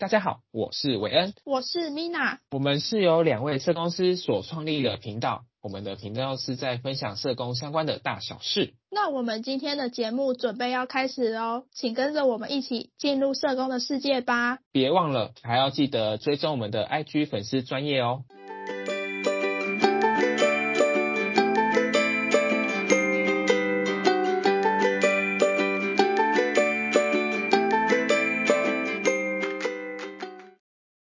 大家好，我是韦恩，我是 Mina， 我们是由两位社工师所创立的频道，我们的频道是在分享社工相关的大小事。那我们今天的节目准备要开始咯，请跟着我们一起进入社工的世界吧。别忘了还要记得追踪我们的 IG 粉丝专页哦。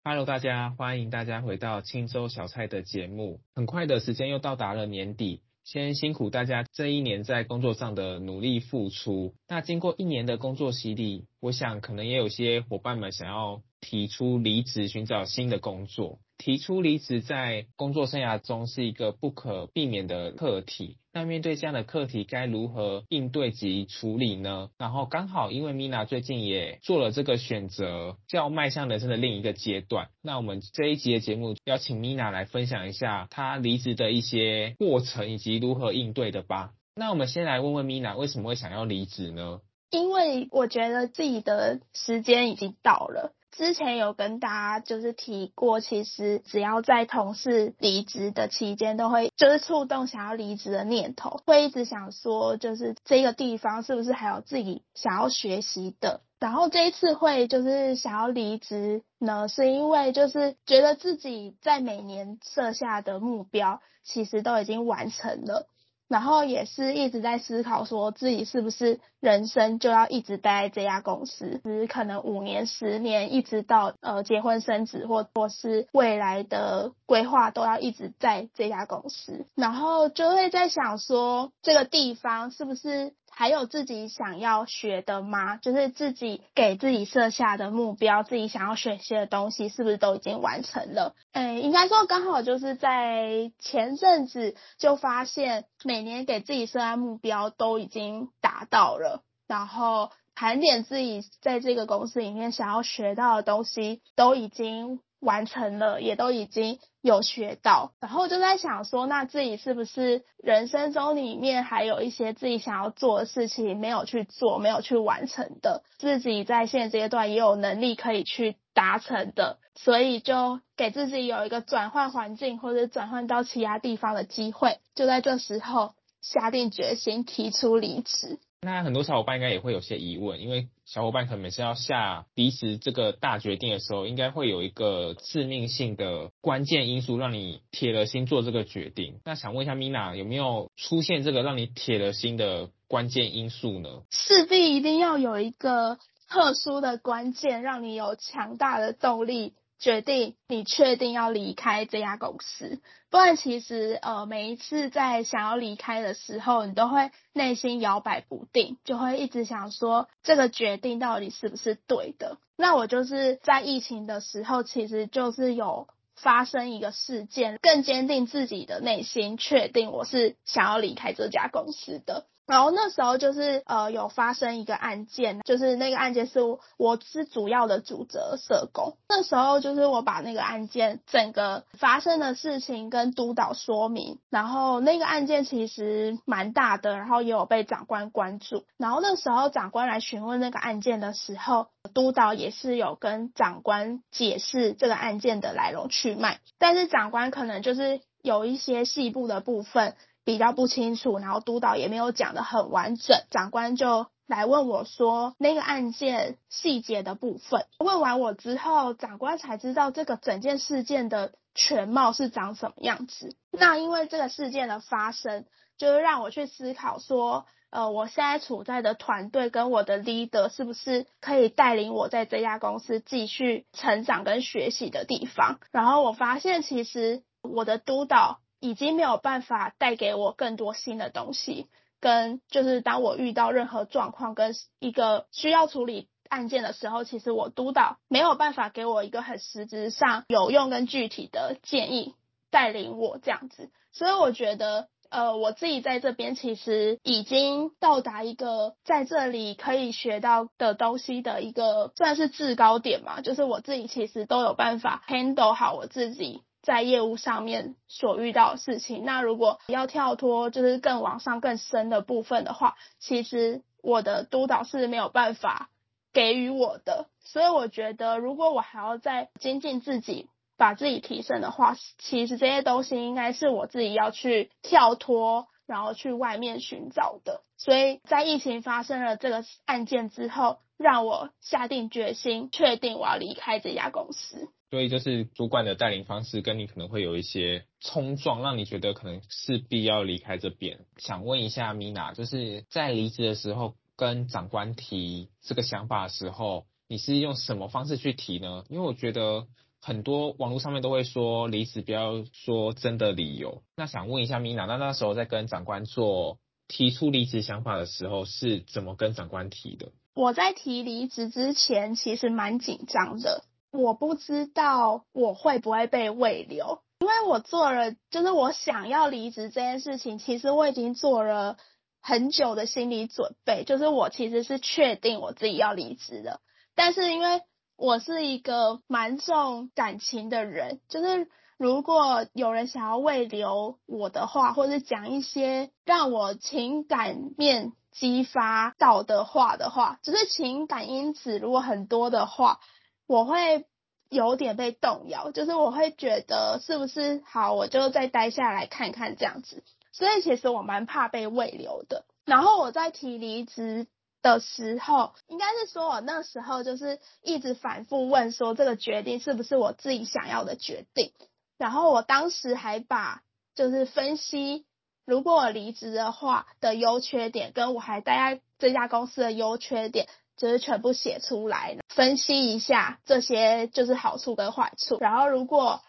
Hello 大家，欢迎大家回到青州小菜的节目。很快的时间又到达了年底，先辛苦大家这一年在工作上的努力付出。那经过一年的工作洗礼，我想可能也有些伙伴们想要提出离职，寻找新的工作。提出离职在工作生涯中是一个不可避免的课题，那面对这样的课题该如何应对及处理呢？然后刚好因为 Mina 最近也做了这个选择，叫迈向人生的另一个阶段。那我们这一集的节目邀请 Mina 来分享一下她离职的一些过程以及如何应对的吧。那我们先来问问 Mina 为什么会想要离职呢？因为我觉得自己的时间已经到了。之前有跟大家就是提过，其实只要在同事离职的期间都会就是触动想要离职的念头，会一直想说就是这个地方是不是还有自己想要学习的。然后这一次会就是想要离职呢，是因为就是觉得自己在每年设下的目标其实都已经完成了，然后也是一直在思考说自己是不是人生就要一直待在这家公司，可能5年10年一直到结婚生子或是未来的规划都要一直在这家公司。然后就会在想说这个地方是不是还有自己想要学的吗？就是自己给自己设下的目标，自己想要学习的东西是不是都已经完成了？应该说刚好就是在前阵子就发现每年给自己设下目标都已经达到了，然后盘点自己在这个公司里面想要学到的东西都已经完成了，也都已经有学到。然后就在想说那自己是不是人生中里面还有一些自己想要做的事情没有去做，没有去完成的，自己在现阶段也有能力可以去达成的，所以就给自己有一个转换环境或者转换到其他地方的机会。就在这时候下定决心提出离职。那很多小伙伴应该也会有些疑问，因为小伙伴可能每次要下离职这个大决定的时候，应该会有一个致命性的关键因素让你铁了心做这个决定。那想问一下 Mina， 有没有出现这个让你铁了心的关键因素呢？势必一定要有一个特殊的关键让你有强大的动力决定你确定要离开这家公司。不然其实每一次在想要离开的时候，你都会内心摇摆不定，就会一直想说这个决定到底是不是对的。那我就是在疫情的时候，其实就是有发生一个事件，更坚定自己的内心，确定我是想要离开这家公司的。然后那时候就是有发生一个案件，就是那个案件是我是主要的主责社工。那时候就是我把那个案件整个发生的事情跟督导说明，然后那个案件其实蛮大的，然后也有被长官关注。然后那时候长官来询问那个案件的时候，督导也是有跟长官解释这个案件的来龙去脉，但是长官可能就是有一些细部的部分比较不清楚，然后督导也没有讲得很完整，长官就来问我说那个案件细节的部分。问完我之后，长官才知道这个整件事件的全貌是长什么样子。那因为这个事件的发生，就是让我去思考说我现在处在的团队跟我的 leader 是不是可以带领我在这家公司继续成长跟学习的地方。然后我发现其实我的督导已经没有办法带给我更多新的东西，跟就是当我遇到任何状况跟一个需要处理案件的时候，其实我督导没有办法给我一个很实质上有用跟具体的建议带领我这样子。所以我觉得我自己在这边其实已经到达一个在这里可以学到的东西的一个算是制高点嘛，就是我自己其实都有办法 handle 好我自己在业务上面所遇到的事情。那如果要跳脱就是更往上更深的部分的话，其实我的督导是没有办法给予我的。所以我觉得如果我还要再精进自己，把自己提升的话，其实这些东西应该是我自己要去跳脱，然后去外面寻找的。所以在疫情发生了这个案件之后，让我下定决心，确定我要离开这家公司。所以就是主管的带领方式跟你可能会有一些冲撞，让你觉得可能势必要离开这边。想问一下 Mina， 就是在离职的时候跟长官提这个想法的时候，你是用什么方式去提呢？因为我觉得很多网络上面都会说离职不要说真的理由，那想问一下 Mina， 那时候在跟长官做提出离职想法的时候是怎么跟长官提的？我在提离职之前其实蛮紧张的，我不知道我会不会被慰留，因为我做了就是我想要离职这件事情，其实我已经做了很久的心理准备，就是我其实是确定我自己要离职的。但是因为我是一个蛮重感情的人，就是如果有人想要慰留我的话，或者讲一些让我情感面激发到的话的话，就是情感因子如果很多的话，我会有点被动摇，就是我会觉得是不是好我就再待下来看看这样子，所以其实我蛮怕被慰留的。然后我在提离职的时候，应该是说我那时候就是一直反复问说这个决定是不是我自己想要的决定，然后我当时还把就是分析如果我离职的话的优缺点跟我还待在这家公司的优缺点就是全部写出来，分析一下这些就是好处跟坏处，然后如果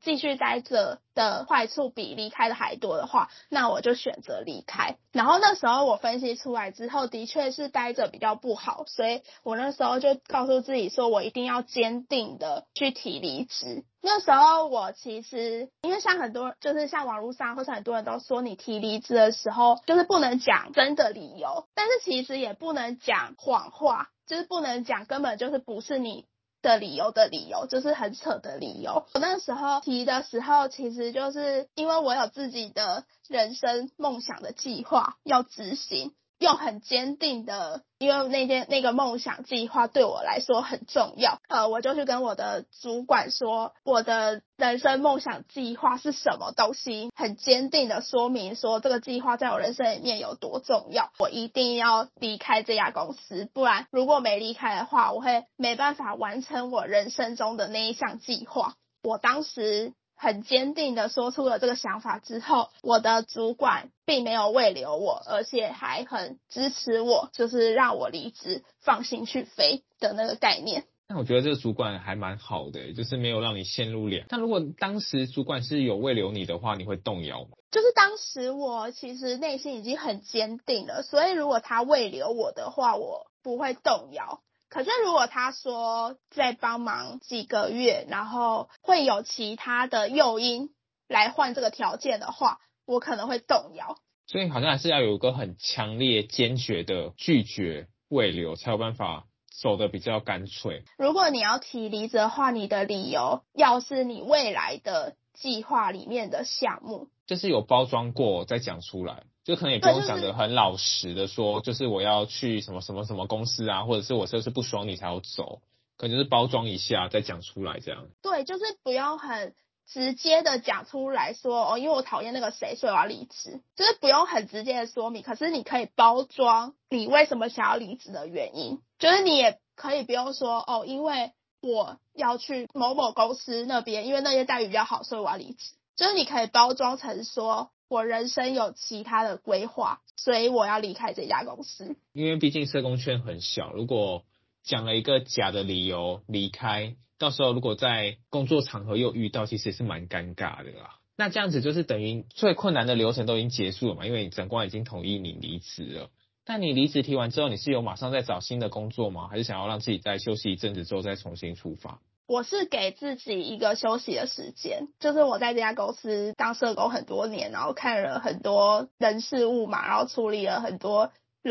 继续待着的坏处比离开的还多的话，那我就选择离开。然后那时候我分析出来之后，的确是待着比较不好，所以我那时候就告诉自己说我一定要坚定的去提离职。那时候我其实因为像很多就是像网络上或者很多人都说你提离职的时候就是不能讲真的理由，但是其实也不能讲谎话，就是不能讲根本就是不是你的理由的理由，就是很扯的理由。我那时候提的时候其实就是因为我有自己的人生梦想的计划要执行，用很坚定的，因为那个梦想计划对我来说很重要，我就去跟我的主管说我的人生梦想计划是什么东西，很坚定的说明说这个计划在我人生里面有多重要，我一定要离开这家公司，不然如果没离开的话我会没办法完成我人生中的那一项计划。我当时很坚定的说出了这个想法之后，我的主管并没有慰留我，而且还很支持我，就是让我离职放心去飞的那个概念。那我觉得这个主管还蛮好的，就是没有让你陷入两。那如果当时主管是有慰留你的话，你会动摇吗？就是当时我其实内心已经很坚定了，所以如果他慰留我的话我不会动摇。可是如果他说再帮忙几个月，然后会有其他的诱因来换这个条件的话，我可能会动摇。所以好像还是要有一个很强烈坚决的拒绝慰留，才有办法走得比较干脆。如果你要提离职的话，你的理由要是你未来的计划里面的项目，就是有包装过再讲出来，就可能也不用讲得很老实的说就是我要去什么什么什么公司啊，或者是我就是不爽你才要走，可能就是包装一下再讲出来这样。对，就是不用很直接的讲出来说哦，因为我讨厌那个谁所以我要离职，就是不用很直接的说明，可是你可以包装你为什么想要离职的原因，就是你也可以不用说哦，因为我要去某某公司那边，因为那些待遇比较好所以我要离职，就是你可以包装成说我人生有其他的规划，所以我要离开这家公司。因为毕竟社工圈很小，如果讲了一个假的理由离开，到时候如果在工作场合又遇到，其实是蛮尴尬的啦。那这样子就是等于最困难的流程都已经结束了嘛，因为长官已经同意你离职了。但你离职提完之后，你是有马上再找新的工作吗？还是想要让自己再休息一阵子之后再重新出发？我是给自己一个休息的时间，就是我在这家公司当社工很多年，然后看了很多人事物嘛，然后处理了很多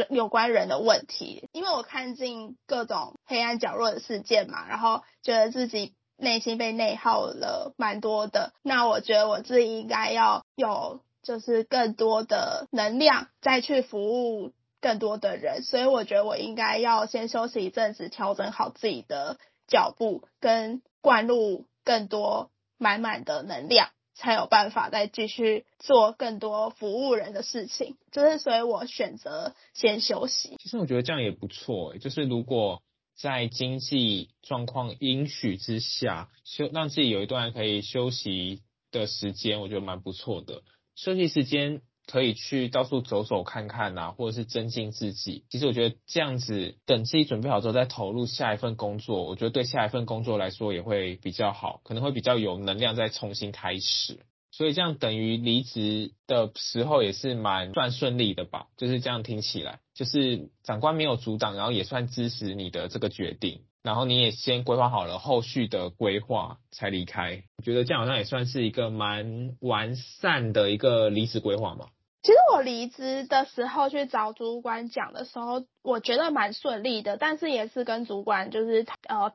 有关人的问题，因为我看尽各种黑暗角落的事件嘛，然后觉得自己内心被内耗了蛮多的，那我觉得我自己应该要有就是更多的能量再去服务更多的人，所以我觉得我应该要先休息一阵子，调整好自己的脚步，跟灌入更多满满的能量，才有办法再继续做更多服务人的事情，就是所以我选择先休息。其实我觉得这样也不错，就是如果在经济状况允许之下，让自己有一段可以休息的时间，我觉得蛮不错的。休息时间可以去到处走走看看啊，或者是增进自己。其实我觉得这样子等自己准备好之后再投入下一份工作，我觉得对下一份工作来说也会比较好，可能会比较有能量再重新开始。所以这样等于离职的时候也是蛮算顺利的吧，就是这样听起来，就是长官没有阻挡，然后也算支持你的这个决定，然后你也先规划好了后续的规划才离开。我觉得这样好像也算是一个蛮完善的一个离职规划嘛。其实我离职的时候去找主管讲的时候，我觉得蛮顺利的，但是也是跟主管就是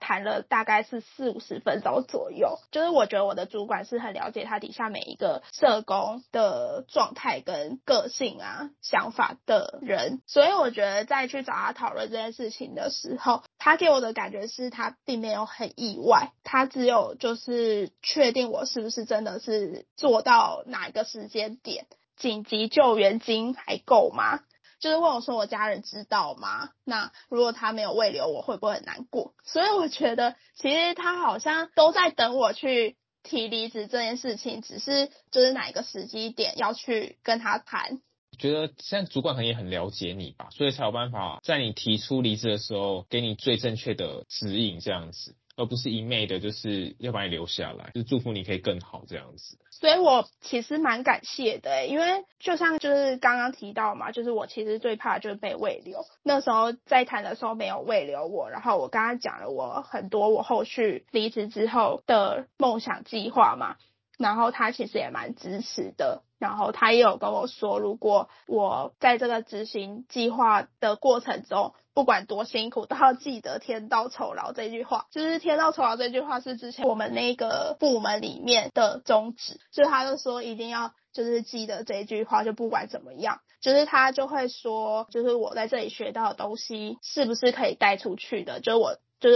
谈了大概是40-50分钟左右。就是我觉得我的主管是很了解他底下每一个社工的状态跟个性啊想法的人，所以我觉得在去找他讨论这件事情的时候，他给我的感觉是他并没有很意外，他只有就是确定我是不是真的是做到哪一个时间点，紧急救援金还够吗？就是问我说我家人知道吗？那如果他没有慰留我会不会很难过？所以我觉得其实他好像都在等我去提离职这件事情，只是就是哪一个时机点要去跟他谈。觉得现在主管可能也很了解你吧，所以才有办法在你提出离职的时候给你最正确的指引这样子，而不是一昧的就是要把你留下来，就是祝福你可以更好这样子。所以我其实蛮感谢的、因为就像就是刚刚提到嘛，就是我其实最怕就是被慰留，那时候在谈的时候没有慰留我，然后我刚刚讲了我很多我后续离职之后的梦想计划嘛，然后他其实也蛮支持的，然后他也有跟我说如果我在这个执行计划的过程中不管多辛苦都要记得天道酬劳这句话，就是天道酬劳这句话是之前我们那个部门里面的宗旨，所以他就说一定要就是记得这句话，就不管怎么样，就是他就会说就是我在这里学到的东西是不是可以带出去的，就是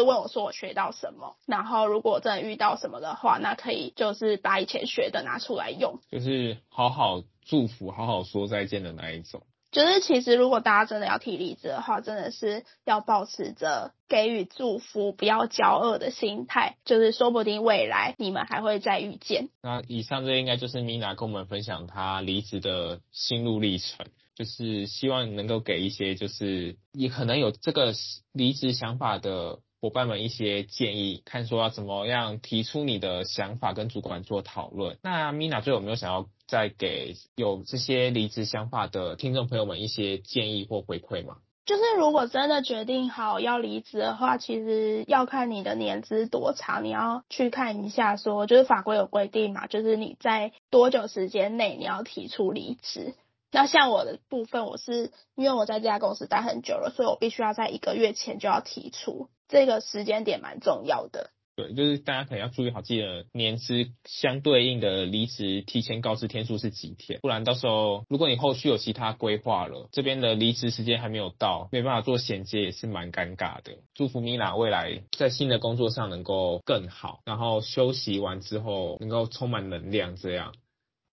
问我说我学到什么，然后如果真的遇到什么的话，那可以就是把以前学的拿出来用，就是好好祝福好好说再见的那一种。就是其实如果大家真的要提离职的话，真的是要保持着给予祝福不要骄傲的心态，就是说不定未来你们还会再遇见。那以上这应该就是 Mina 跟我们分享她离职的心路历程，就是希望能够给一些就是也可能有这个离职想法的伙伴们一些建议，看说要怎么样提出你的想法跟主管做讨论。那 Mina 最后有没有想要再给有这些离职想法的听众朋友们一些建议或回馈吗？就是如果真的决定好要离职的话，其实要看你的年资多长，你要去看一下说就是法规有规定嘛，就是你在多久时间内你要提出离职。那像我的部分，我是因为我在这家公司待很久了，所以我必须要在1个月前就要提出，这个时间点蛮重要的。对，就是大家可能要注意好自己的年资相对应的离职提前告知天数是几天，不然到时候如果你后续有其他规划了，这边的离职时间还没有到，没办法做衔接也是蛮尴尬的。祝福 Mina 未来在新的工作上能够更好，然后休息完之后能够充满能量这样。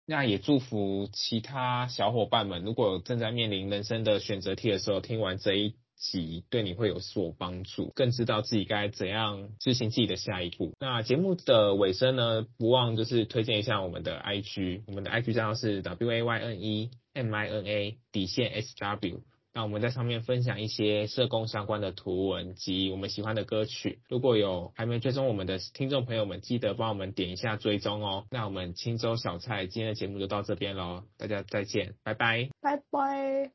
那也祝福其他小伙伴们，如果正在面临人生的选择题的时候，听完这一集对你会有所帮助，更知道自己该怎样执行自己的下一步。那节目的尾声呢，不忘就是推荐一下我们的 IG， 我们的 IG 账号是 WAYNEMINA_SW， 那我们在上面分享一些社工相关的图文及我们喜欢的歌曲。如果有还没追踪我们的听众朋友们，记得帮我们点一下追踪哦。那我们青州小菜今天的节目就到这边咯，大家再见，拜拜拜拜。